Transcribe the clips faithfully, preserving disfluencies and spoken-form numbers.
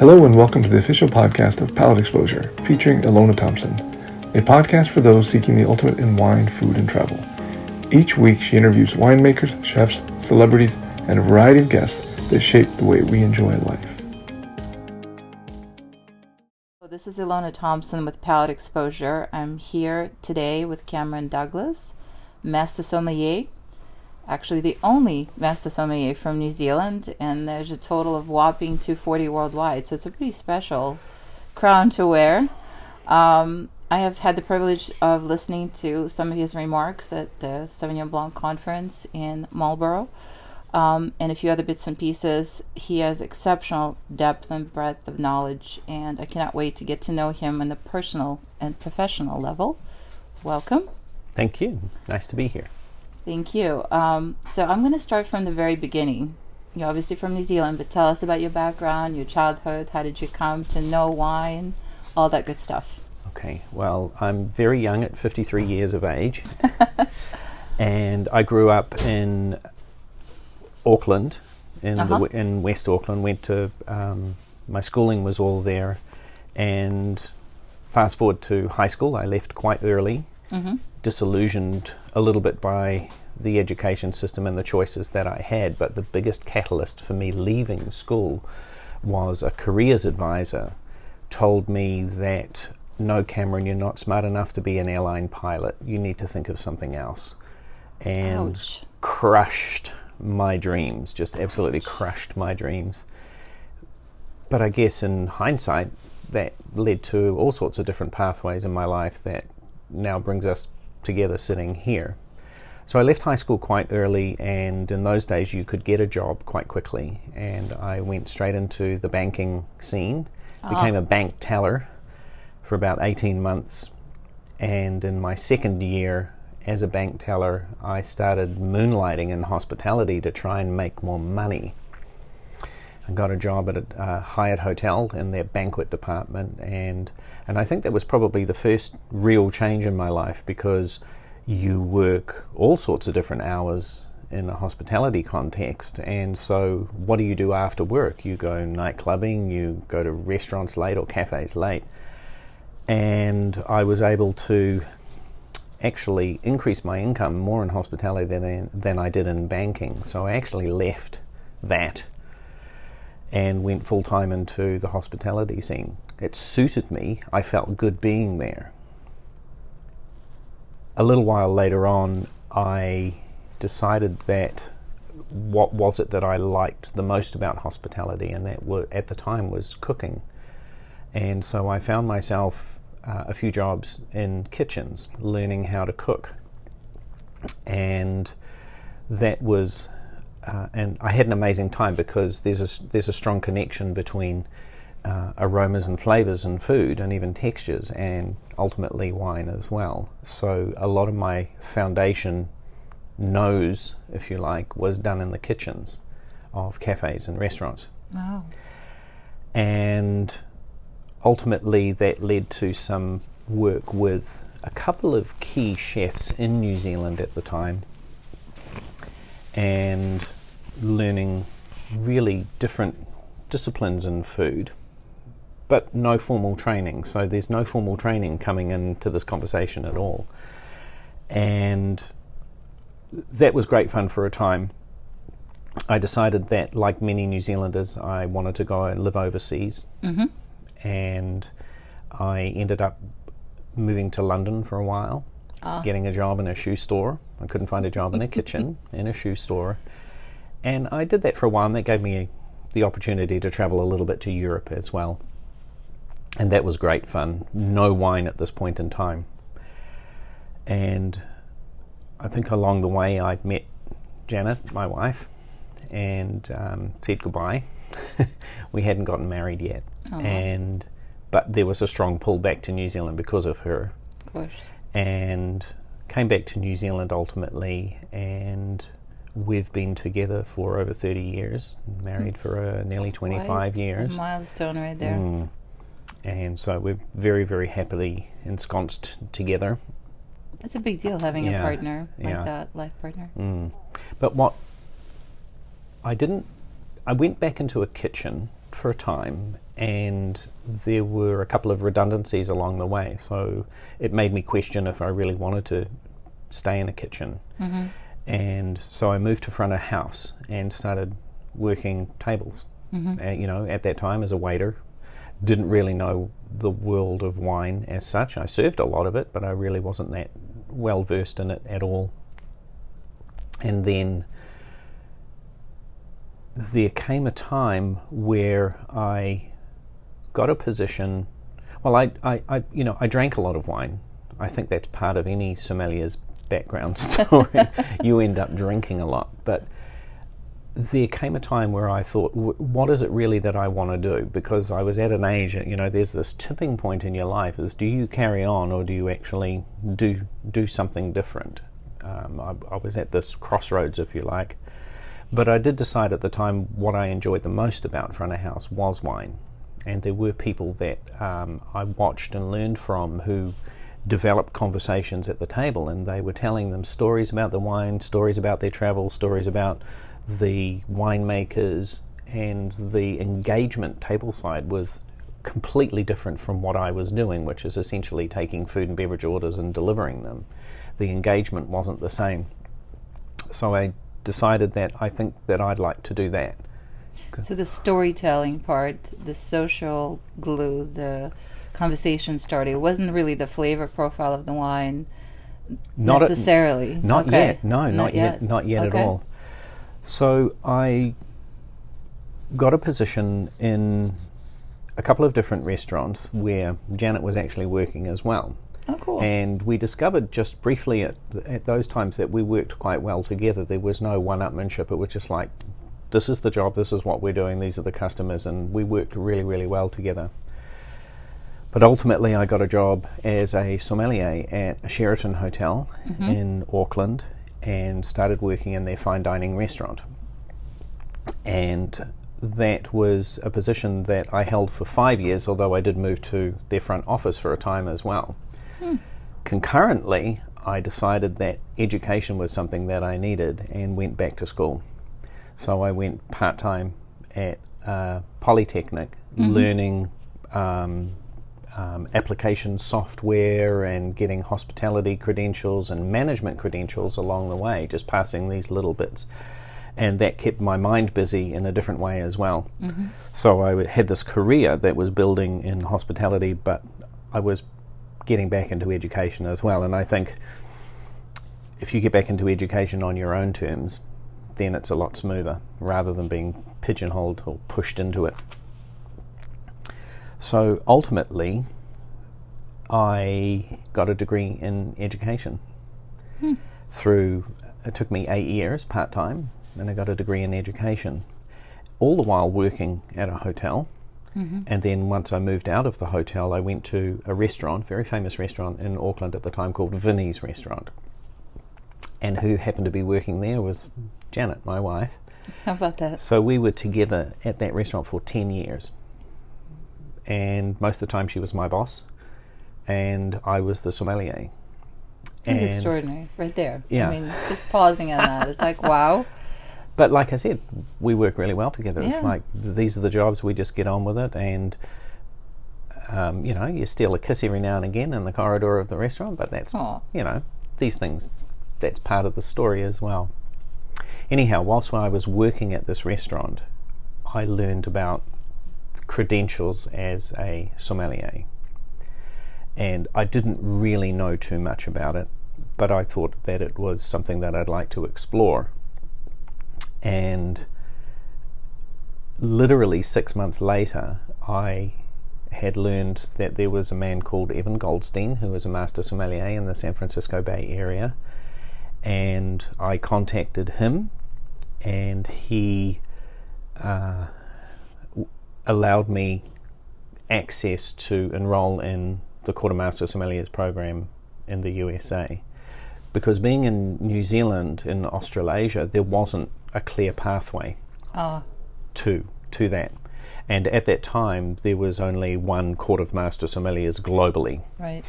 Hello and welcome to the official podcast of Palate Exposure, featuring Ilona Thompson, a podcast for those seeking the ultimate in wine, food, and travel. Each week, she interviews winemakers, chefs, celebrities, and a variety of guests that shape the way we enjoy life. This is Ilona Thompson with Palate Exposure. I'm here today with Cameron Douglas, Master Sommelier, actually the only Master Sommelier from New Zealand, and there's a total of whopping two hundred forty worldwide, so it's a pretty special crown to wear. Um, I have had the privilege of listening to some of his remarks at the Sauvignon Blanc conference in Marlborough, um, and a few other bits and pieces. He has exceptional depth and breadth of knowledge, and I cannot wait to get to know him on the personal and professional level. Welcome. Thank you. Nice to be here. Thank you. Um, so I'm going to start from the very beginning. You're obviously from New Zealand, but tell us about your background, your childhood, how did you come to know wine, all that good stuff. Okay. Well, I'm very young at fifty-three years of age, and I grew up in Auckland, in, uh-huh. the w- in West Auckland. Went to um, my schooling was all there, and fast forward to high school, I left quite early. Mm-hmm. Disillusioned a little bit by the education system and the choices that I had, but the biggest catalyst for me leaving school was a careers advisor told me that, no, Cameron, you're not smart enough to be an airline pilot. You need to think of something else. And Ouch. crushed my dreams, just Ouch. absolutely crushed my dreams. But I guess in hindsight, that led to all sorts of different pathways in my life that now brings us together sitting here. So I left high school quite early, and in those days you could get a job quite quickly, and I went straight into the banking scene, uh-huh. became a bank teller for about eighteen months, and in my second year as a bank teller I started moonlighting in hospitality to try and make more money. I got a job at a uh, Hyatt Hotel in their banquet department, and and I think that was probably the first real change in my life, because you work all sorts of different hours in a hospitality context, and so what do you do after work? You go night clubbing, you go to restaurants late or cafes late, and I was able to actually increase my income more in hospitality than than I did in banking. So I actually left that and went full-time into the hospitality scene. It suited me. I felt good being there. A little while later on, I decided that what was it that I liked the most about hospitality, and that were, at the time was cooking. And so I found myself uh, a few jobs in kitchens, learning how to cook. And that was Uh, and I had an amazing time, because there's a, there's a strong connection between uh, aromas and flavors and food and even textures, and ultimately wine as well. So a lot of my foundation nose, if you like, was done in the kitchens of cafes and restaurants. Wow. And ultimately that led to some work with a couple of key chefs in New Zealand at the time, and learning really different disciplines in food, but no formal training. So there's no formal training coming into this conversation at all. And that was great fun for a time. I decided that, like many New Zealanders, I wanted to go and live overseas. Mm-hmm. And I ended up moving to London for a while. Uh. Getting a job in a shoe store. I couldn't find a job in a kitchen, in a shoe store. And I did that for a while, and that gave me the opportunity to travel a little bit to Europe as well. And that was great fun. No wine at this point in time. And I think along the way I met Janet, my wife, and um, said goodbye. We hadn't gotten married yet. Uh-huh. and But there was a strong pull back to New Zealand because of her. Of course. And came back to New Zealand ultimately, and we've been together for over thirty years, married That's for uh, nearly twenty-five years. Milestone right there. Mm. And so we're very, very happily ensconced together. That's a big deal, having yeah, a partner like yeah. that, life partner. Mm. But what I didn't, I went back into a kitchen for a time, and there were a couple of redundancies along the way, so it made me question if I really wanted to stay in a kitchen. Mm-hmm. And so I moved to front of house and started working tables. Mm-hmm. uh, you know, at that time as a waiter, didn't really know the world of wine as such. I served a lot of it, but I really wasn't that well versed in it at all. And then there came a time where I got a position. Well, I, I, I you know, I drank a lot of wine. I think that's part of any sommelier's background story. You end up drinking a lot. But there came a time where I thought, w what is it really that I want to do? Because I was at an age, you know, there's this tipping point in your life, is do you carry on or do you actually do, do something different? Um, I, I was at this crossroads, if you like. But I did decide at the time what I enjoyed the most about front of house was wine. And there were people that um, I watched and learned from who developed conversations at the table, and they were telling them stories about the wine, stories about their travel, stories about the winemakers, and the engagement tableside was completely different from what I was doing, which is essentially taking food and beverage orders and delivering them. The engagement wasn't the same. So I decided that I think that I'd like to do that. So the storytelling part, the social glue, the conversation starter, it wasn't really the flavor profile of the wine not necessarily. A, not okay. yet. No, not, not yet. yet. Not yet okay. at all. So I got a position in a couple of different restaurants where Janet was actually working as well. Oh, cool. And we discovered just briefly at, th at those times that we worked quite well together. There was no one-upmanship. It was just like, this is the job, this is what we're doing, these are the customers, and we worked really, really well together. But ultimately I got a job as a sommelier at a Sheraton Hotel mm-hmm. in Auckland, and started working in their fine dining restaurant. And that was a position that I held for five years, although I did move to their front office for a time as well. Hmm. Concurrently, I decided that education was something that I needed and went back to school. So I went part-time at uh, Polytechnic, mm-hmm. learning um, um, application software and getting hospitality credentials and management credentials along the way, just passing these little bits. And that kept my mind busy in a different way as well. Mm-hmm. So I had this career that was building in hospitality, but I was getting back into education as well. And I think if you get back into education on your own terms, then it's a lot smoother, rather than being pigeonholed or pushed into it. So ultimately, I got a degree in education. Hmm. Through, it took me eight years part-time, and I got a degree in education, all the while working at a hotel. Mm-hmm. And then once I moved out of the hotel, I went to a restaurant, very famous restaurant in Auckland at the time called Vinnie's Restaurant. And who happened to be working there was Janet, my wife. How about that? So we were together at that restaurant for ten years. And most of the time she was my boss, and I was the sommelier. That's extraordinary, right there. Yeah. I mean, just pausing on that, it's like, wow. But like I said, we work really well together. Yeah. It's like, these are the jobs, we just get on with it. And, um, you know, you steal a kiss every now and again in the corridor of the restaurant, but that's, aww. You know, these things, that's part of the story as well. Anyhow, whilst I was working at this restaurant, I learned about credentials as a sommelier. And I didn't really know too much about it, but I thought that it was something that I'd like to explore. And literally six months later, I had learned that there was a man called Evan Goldstein, who was a master sommelier in the San Francisco Bay Area. And I contacted him, and he uh, w allowed me access to enroll in the Court of Master Sommeliers program in the U S A. Because being in New Zealand, in Australasia, there wasn't a clear pathway oh. to to that. And at that time, there was only one Court of Master Sommeliers globally. Right.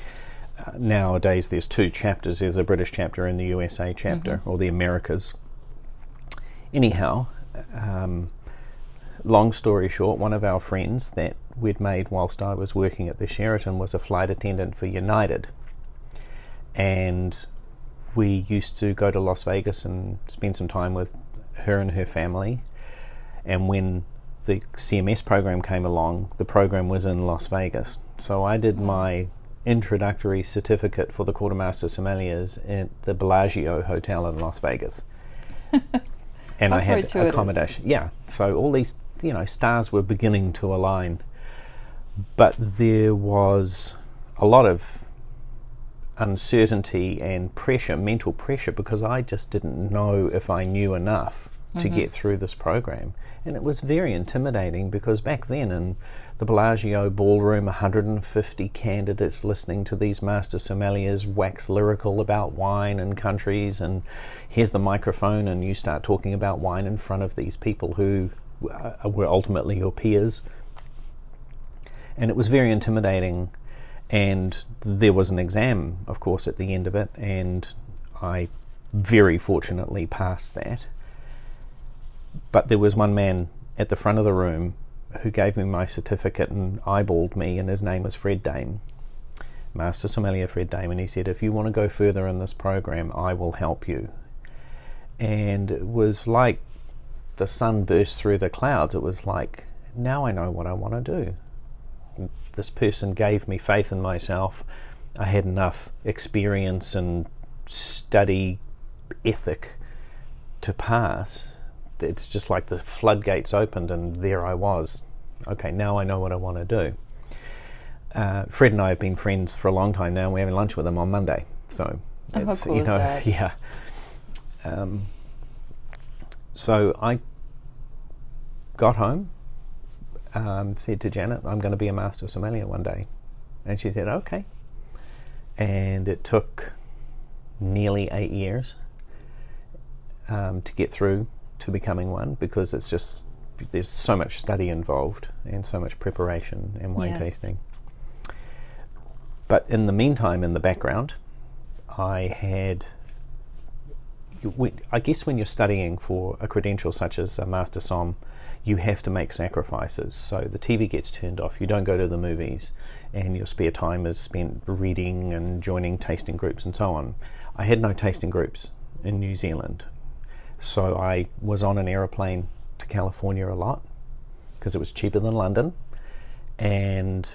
Uh, nowadays, there's two chapters. There's a British chapter and the U S A chapter, mm-hmm. or the Americas. Anyhow, um, long story short, one of our friends that we'd made whilst I was working at the Sheraton was a flight attendant for United, and we used to go to Las Vegas and spend some time with her and her family. And when the C M S program came along, the program was in Las Vegas, so I did my introductory certificate for the Court of Master Sommeliers at the Bellagio Hotel in Las Vegas. And I had accommodation. Yeah, so all these, you know, stars were beginning to align. But there was a lot of uncertainty and pressure, mental pressure, because I just didn't know if I knew enough mm-hmm. to get through this program. And it was very intimidating, because back then in the Bellagio ballroom, one hundred fifty candidates listening to these master sommeliers wax lyrical about wine and countries, and here's the microphone and you start talking about wine in front of these people who uh, were ultimately your peers. And it was very intimidating, and there was an exam, of course, at the end of it, and I very fortunately passed that. But there was one man at the front of the room who gave me my certificate and eyeballed me, and his name was Fred Dame, Master Sommelier Fred Dame, and he said, if you want to go further in this program, I will help you. And it was like the sun burst through the clouds. It was like, now I know what I want to do. This person gave me faith in myself. I had enough experience and study ethic to pass. It's just like the floodgates opened, and there I was. Okay, now I know what I want to do. Uh, Fred and I have been friends for a long time now, and we're having lunch with him on Monday. So, oh, it's, cool you know, that? yeah. Um, so I got home, um, said to Janet, I'm going to be a master sommelier one day. And she said, okay. And it took nearly eight years um, to get through to becoming one, because it's just, there's so much study involved and so much preparation and wine yes. tasting. But in the meantime, in the background, I had, I guess when you're studying for a credential such as a Master Somm, you have to make sacrifices. So the T V gets turned off, you don't go to the movies, and your spare time is spent reading and joining tasting groups and so on. I had no tasting groups in New Zealand. So I was on an aeroplane to California a lot, because it was cheaper than London, and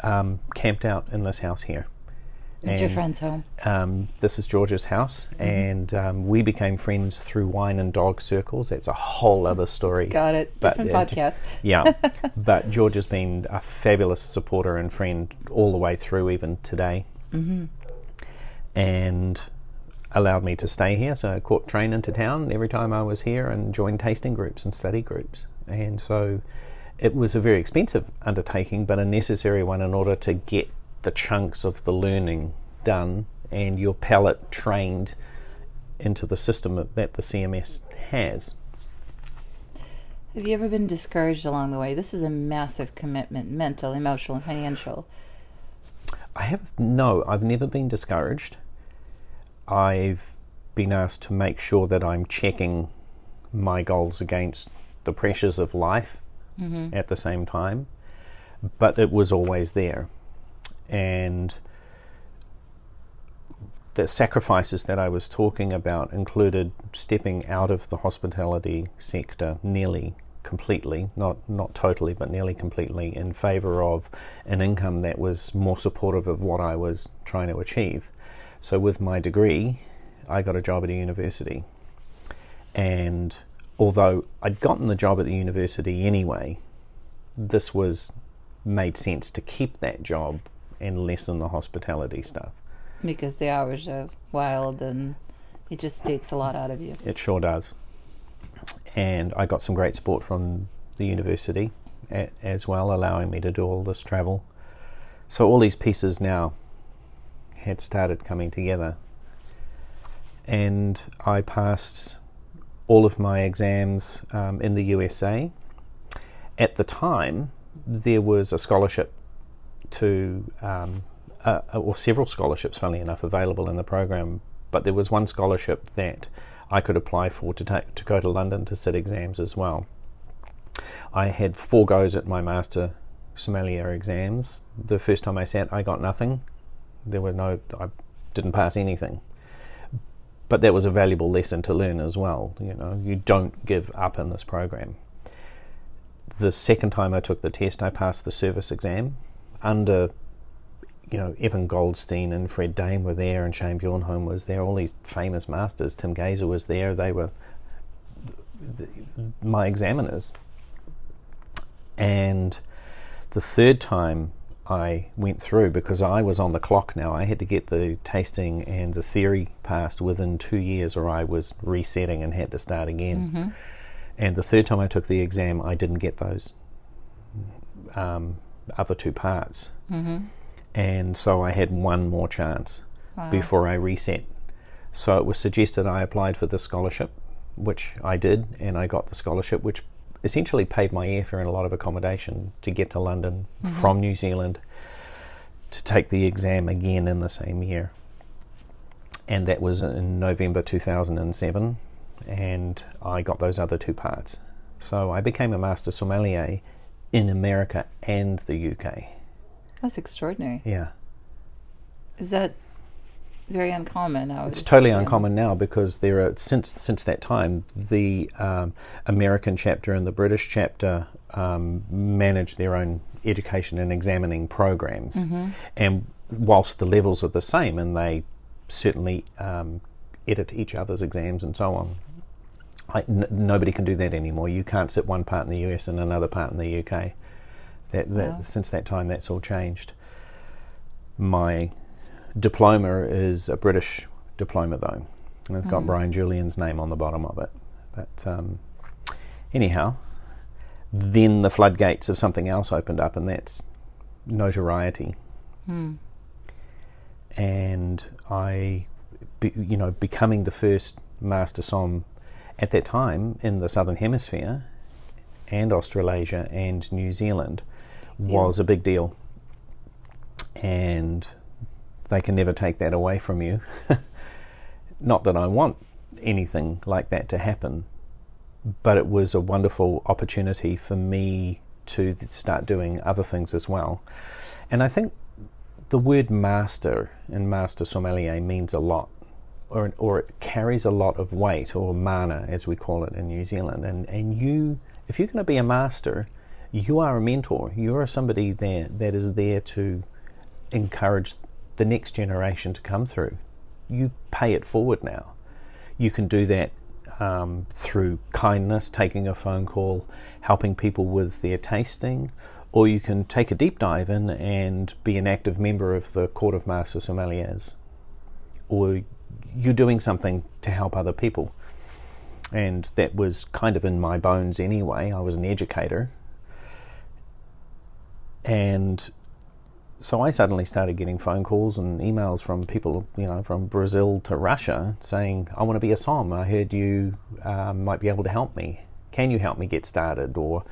um, camped out in this house here. It's your friend's home. Um, this is George's house, mm-hmm. and um, we became friends through wine and dog circles. That's a whole other story. Got it. But different uh, podcast. Yeah. But George has been a fabulous supporter and friend all the way through, even today. Mm-hmm. And allowed me to stay here, so I caught train into town every time I was here and joined tasting groups and study groups. And so it was a very expensive undertaking, but a necessary one in order to get the chunks of the learning done and your palate trained into the system that the C M S has. Have you ever been discouraged along the way? This is a massive commitment, mental, emotional, and financial. I have, no, I've never been discouraged. I've been asked to make sure that I'm checking my goals against the pressures of life mm-hmm. at the same time, but it was always there. And the sacrifices that I was talking about included stepping out of the hospitality sector nearly completely, not not totally, but nearly completely, in favor of an income that was more supportive of what I was trying to achieve. So with my degree, I got a job at a university. And although I'd gotten the job at the university anyway, this was made sense to keep that job and lessen the hospitality stuff. Because the hours are wild and it just takes a lot out of you. It sure does. And I got some great support from the university as well, allowing me to do all this travel. So all these pieces now had started coming together, and I passed all of my exams um, in the U S A. At the time, there was a scholarship to, um, uh, or several scholarships, funnily enough, available in the program, but there was one scholarship that I could apply for to, ta- to go to London to sit exams as well. I had four goes at my Master Sommelier exams. The first time I sat, I got nothing. There were no, I didn't pass anything. But that was a valuable lesson to learn as well. You know, you don't give up in this program. The second time I took the test, I passed the service exam under, you know, Evan Goldstein and Fred Dame were there, and Shane Bjornholm was there, all these famous masters. Tim Gazer was there. They were the, my examiners. And the third time I went through, because I was on the clock now, I had to get the tasting and the theory passed within two years or I was resetting and had to start again. Mm-hmm. And the third time I took the exam, I didn't get those um, other two parts. Mm-hmm. And so I had one more chance wow. before I reset. So it was suggested I applied for the scholarship, which I did, and I got the scholarship, which essentially paid my airfare and a lot of accommodation to get to London mm-hmm. from New Zealand to take the exam again in the same year. And that was in November two thousand seven, and I got those other two parts. So I became a Master Sommelier in America and the U K. That's extraordinary. Yeah. Is that very uncommon? I it's totally assume. Uncommon now, because there are since since that time the um, American chapter and the British chapter um, manage their own education and examining programs, mm-hmm. and whilst the levels are the same, and they certainly um, edit each other's exams and so on, I, n- nobody can do that anymore. You can't sit one part in the U S and another part in the U K. That, that wow. since that time, that's all changed. My diploma is a British diploma, though, and it's mm. got Brian Julian's name on the bottom of it. But um, anyhow, then the floodgates of something else opened up, and that's notoriety. Mm. And I, be, you know, becoming the first Master Somm at that time in the Southern Hemisphere and Australasia and New Zealand was yeah. a big deal. And they can never take that away from you. Not that I want anything like that to happen, but it was a wonderful opportunity for me to th- start doing other things as well. And I think the word master and Master Sommelier means a lot, or or it carries a lot of weight, or mana as we call it in New Zealand. And, and you, if you're going to be a master, you are a mentor. You are somebody there that is there to encourage the next generation to come through. You pay it forward now. You can do that um, through kindness, taking a phone call, helping people with their tasting, or you can take a deep dive in and be an active member of the Court of Master Sommeliers, or you're doing something to help other people. And that was kind of in my bones anyway. I was an educator, and so I suddenly started getting phone calls and emails from people, you know, from Brazil to Russia, saying, I want to be a Somm. I heard you uh, might be able to help me. Can you help me get started? Or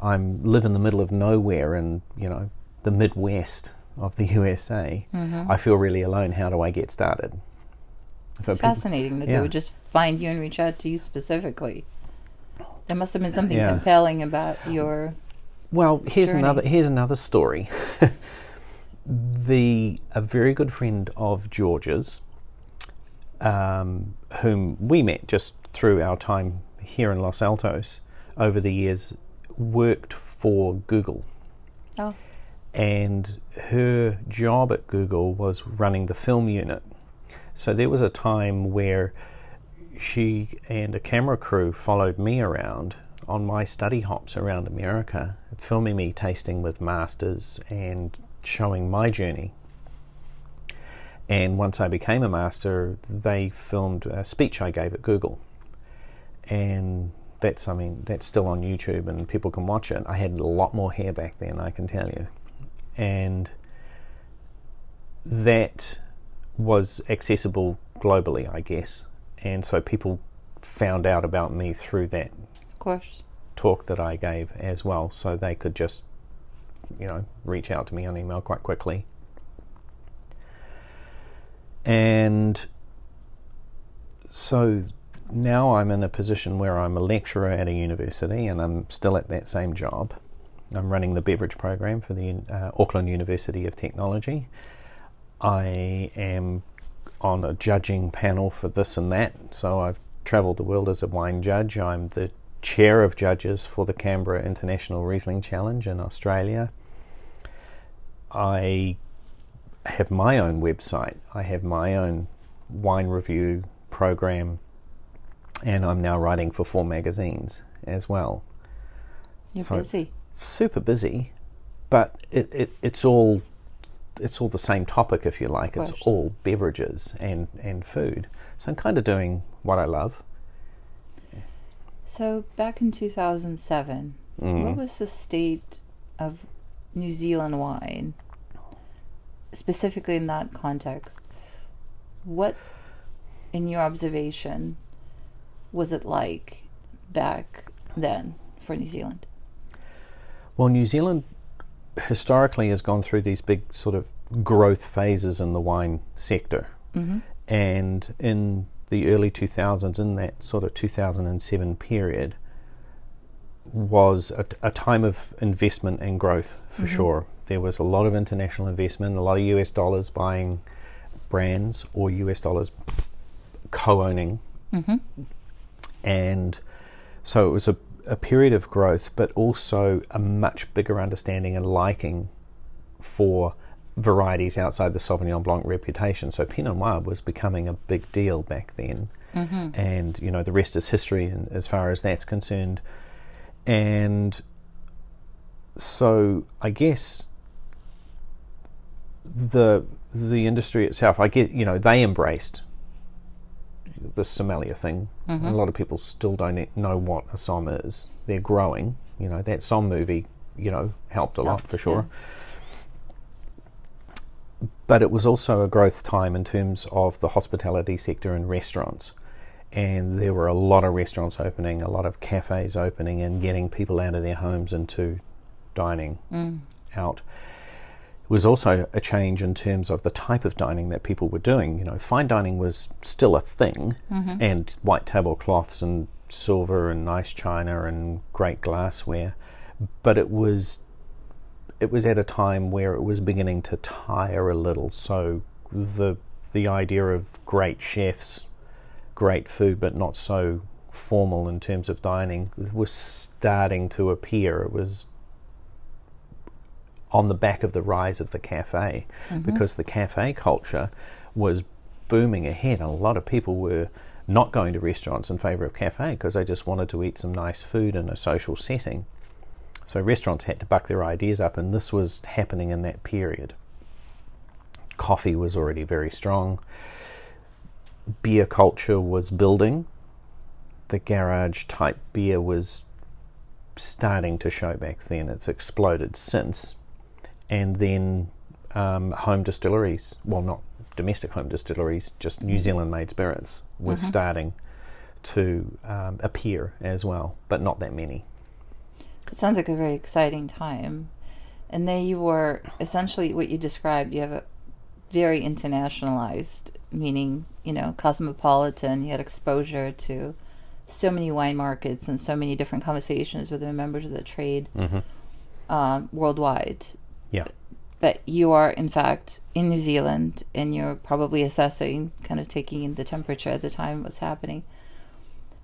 I live in the middle of nowhere in, you know, the Midwest of the U S A. Mm-hmm. I feel really alone. How do I get started? It's so fascinating people, that yeah. they would just find you and reach out to you specifically. There must have been something yeah. compelling about your Well, here's journey. another here's another story. The a very good friend of George's, um, whom we met just through our time here in Los Altos over the years, worked for Google. Oh. And her job at Google was running the film unit. So there was a time where she and a camera crew followed me around on my study hops around America, filming me tasting with masters and showing my journey. And once I became a master, they filmed a speech I gave at Google, and that's I mean that's still on YouTube and people can watch it. I had a lot more hair back then, I can tell you, and that was accessible globally, I guess, and so people found out about me through that of course. talk that I gave as well, so they could just you know, reach out to me on email quite quickly. And so now I'm in a position where I'm a lecturer at a university, and I'm still at that same job. I'm running the beverage program for the uh, Auckland University of Technology. I am on a judging panel for this and that, so I've travelled the world as a wine judge. I'm the chair of judges for the Canberra International Riesling Challenge in Australia. I have my own website. I have my own wine review program, and I'm now writing for four magazines as well. You're so busy. Super busy, but it, it it's all it's all the same topic, if you like. It's all beverages and and food. So I'm kind of doing what I love. So back in two thousand seven, mm. what was the state of New Zealand wine, specifically in that context? What, in your observation, was it like back then for New Zealand? Well, New Zealand historically has gone through these big sort of growth phases in the wine sector. Mm-hmm. And in the early two thousands, in that sort of two thousand seven period, was a, a time of investment and growth, for mm-hmm. sure. There was a lot of international investment, a lot of U S dollars buying brands, or U S dollars co-owning. Mm-hmm. And so it was a, a period of growth, but also a much bigger understanding and liking for varieties outside the Sauvignon Blanc reputation. So Pinot Noir was becoming a big deal back then. Mm-hmm. And, you know, the rest is history and, as far as that's concerned. And so I guess the the industry itself, I guess, you know, they embraced the sommelier thing. Mm-hmm. A lot of people still don't know what a som is. They're growing. You know, that Som movie, you know, helped a That's lot for sure. Yeah. But it was also a growth time in terms of the hospitality sector and restaurants. And there were a lot of restaurants opening, a lot of cafes opening, and getting people out of their homes into dining mm. out. It was also a change in terms of the type of dining that people were doing. You know, fine dining was still a thing, mm-hmm. and white tablecloths and silver and nice china and great glassware, but it was it was at a time where it was beginning to tire a little. So the the idea of great chefs, great food, but not so formal in terms of dining, was starting to appear. It was on the back of the rise of the cafe, mm-hmm. because the cafe culture was booming ahead. A lot of people were not going to restaurants in favour of cafe because they just wanted to eat some nice food in a social setting. So restaurants had to buck their ideas up, and this was happening in that period. Coffee was already very strong. Beer culture was building. The garage type beer was starting to show back then. It's exploded since. And then um, home distilleries, well, not domestic home distilleries, just New Zealand made spirits were mm-hmm. starting to um, appear as well, but not that many. It sounds like a very exciting time. And there you were, essentially what you described, you have a very internationalized, meaning, you know, cosmopolitan. You had exposure to so many wine markets and so many different conversations with the members of the trade mm-hmm. uh, worldwide. Yeah. But you are, in fact, in New Zealand, and you're probably assessing, kind of taking in the temperature at the time, what's happening.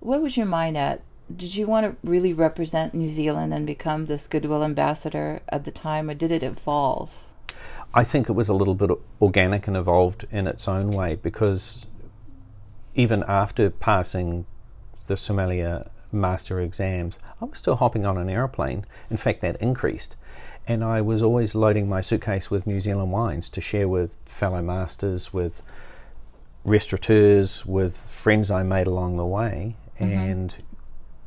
What was your mind at? Did you want to really represent New Zealand and become this goodwill ambassador at the time, or did it evolve? I think it was a little bit organic and evolved in its own way, because even after passing the sommelier master exams, I was still hopping on an aeroplane. In fact, that increased. And I was always loading my suitcase with New Zealand wines to share with fellow masters, with restaurateurs, with friends I made along the way. Mm-hmm. And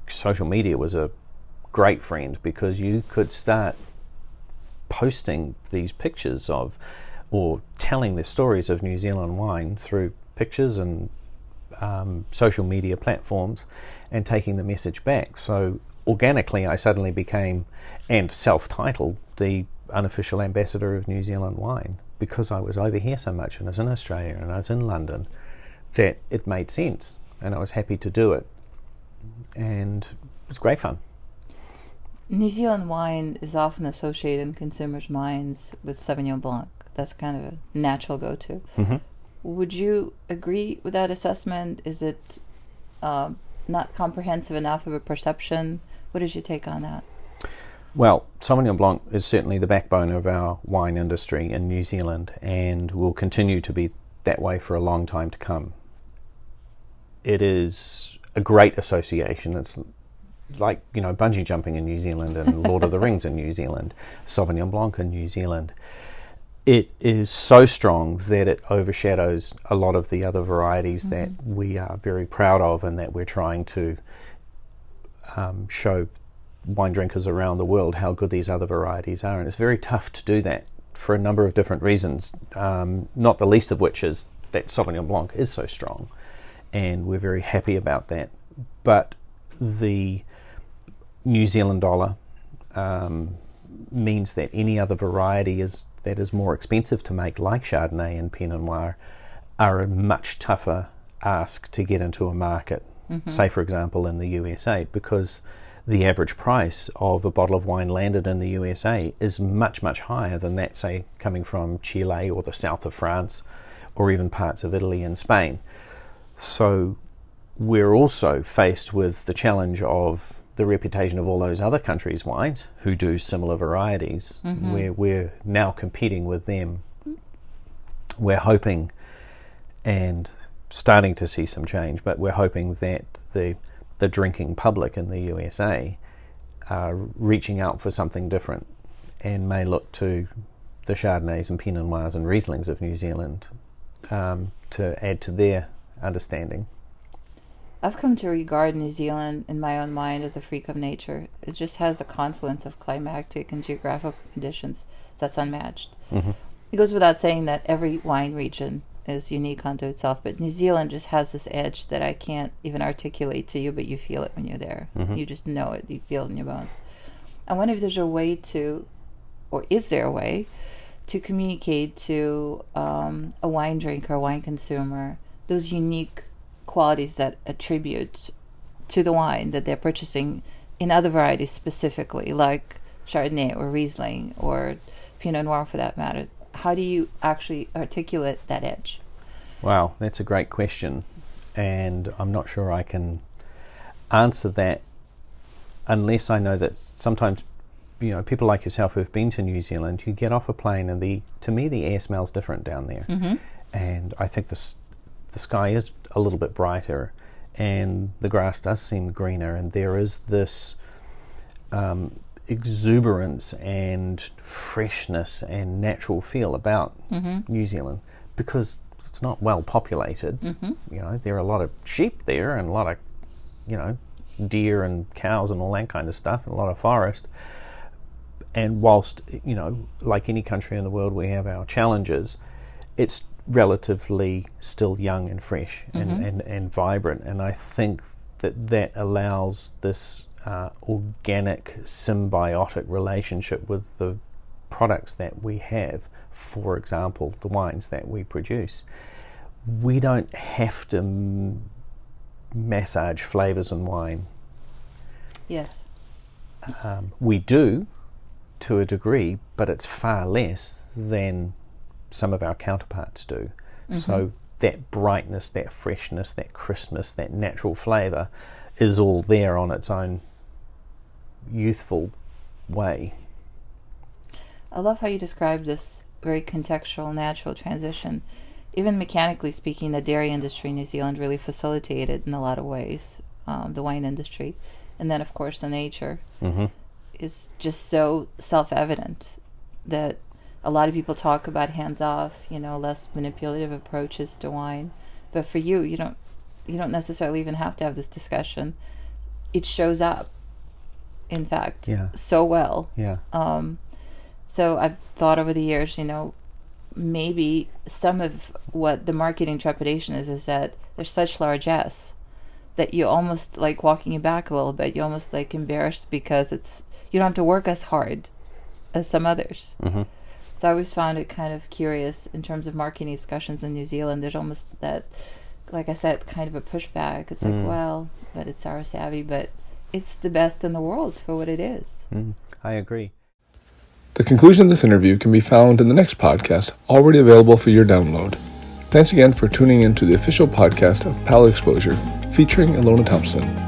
social media was a great friend, because you could start posting these pictures of, or telling the stories of, New Zealand wine through pictures and um, social media platforms, and taking the message back. So organically I suddenly became, and self-titled, the unofficial ambassador of New Zealand wine, because I was over here so much, and I was in Australia and I was in London, that it made sense. and I was happy to do it, and it was great fun. New Zealand wine is often associated in consumers' minds with Sauvignon Blanc. That's kind of a natural go-to. Mm-hmm. Would you agree with that assessment? Is it uh, not comprehensive enough of a perception? What is your take on that? Well, Sauvignon Blanc is certainly the backbone of our wine industry in New Zealand and will continue to be that way for a long time to come. It is a great association. It's like, you know, bungee jumping in New Zealand and Lord of the Rings in New Zealand, Sauvignon Blanc in New Zealand. It is so strong that it overshadows a lot of the other varieties mm-hmm. that we are very proud of and that we're trying to um, show wine drinkers around the world how good these other varieties are. And it's very tough to do that for a number of different reasons, um, not the least of which is that Sauvignon Blanc is so strong, and we're very happy about that. But the New Zealand dollar um, means that any other variety is that is more expensive to make, like Chardonnay and Pinot Noir, are a much tougher ask to get into a market, mm-hmm. say for example in the U S A, because the average price of a bottle of wine landed in the U S A is much, much higher than that, say, coming from Chile or the south of France or even parts of Italy and Spain. So we're also faced with the challenge of the reputation of all those other countries' wines who do similar varieties, mm-hmm. where we're now competing with them. We're hoping and starting to see some change, but we're hoping that the the drinking public in the U S A are reaching out for something different and may look to the Chardonnays and Pinot Noirs and Rieslings of New Zealand um, to add to their understanding. I've come to regard New Zealand in my own mind as a freak of nature. It just has a confluence of climatic and geographical conditions that's unmatched. Mm-hmm. It goes without saying that every wine region is unique unto itself, but New Zealand just has this edge that I can't even articulate to you, but you feel it when you're there. Mm-hmm. You just know it. You feel it in your bones. I wonder if there's a way to, or is there a way, to communicate to um, a wine drinker, a wine consumer, those unique qualities that attribute to the wine that they're purchasing in other varieties specifically, like Chardonnay or Riesling or Pinot Noir for that matter. How do you actually articulate that edge? Wow, that's a great question, and I'm not sure I can answer that unless I know that sometimes, you know, people like yourself who've been to New Zealand, you get off a plane and the to me the air smells different down there, mm-hmm. and I think this the sky is a little bit brighter and the grass does seem greener, and there is this um, exuberance and freshness and natural feel about mm-hmm. New Zealand because it's not well populated. Mm-hmm. You know, there are a lot of sheep there and a lot of, you know, deer and cows and all that kind of stuff and a lot of forest. And whilst, you know, like any country in the world, we have our challenges, it's relatively still young and fresh and, mm-hmm. and, and vibrant, and I think that that allows this uh, organic symbiotic relationship with the products that we have. For example, the wines that we produce, we don't have to m- massage flavors in wine. Yes, um, we do to a degree, but it's far less than some of our counterparts do. Mm-hmm. So that brightness, that freshness, that crispness, that natural flavour is all there on its own youthful way. I love how you describe this very contextual, natural transition. Even mechanically speaking, the dairy industry in New Zealand really facilitated in a lot of ways, um, the wine industry. And then, of course, the nature mm-hmm. is just so self-evident that a lot of people talk about hands-off, you know, less manipulative approaches to wine. But for you, you don't you don't necessarily even have to have this discussion. It shows up, in fact, yeah. so well. Yeah. Um, so I've thought over the years, you know, maybe some of what the marketing trepidation is is that there's such largesse that you almost like walking it back a little bit. You're almost like embarrassed because it's you don't have to work as hard as some others. Mm-hmm. So I always found it kind of curious in terms of marketing discussions in New Zealand. There's almost that like I said, kind of a pushback. It's like, mm. well, but it's our savvy, but it's the best in the world for what it is. Mm. I agree. The conclusion of this interview can be found in the next podcast, already available for your download. Thanks again for tuning in to the official podcast of Palate Exposure, featuring Ilona Thompson.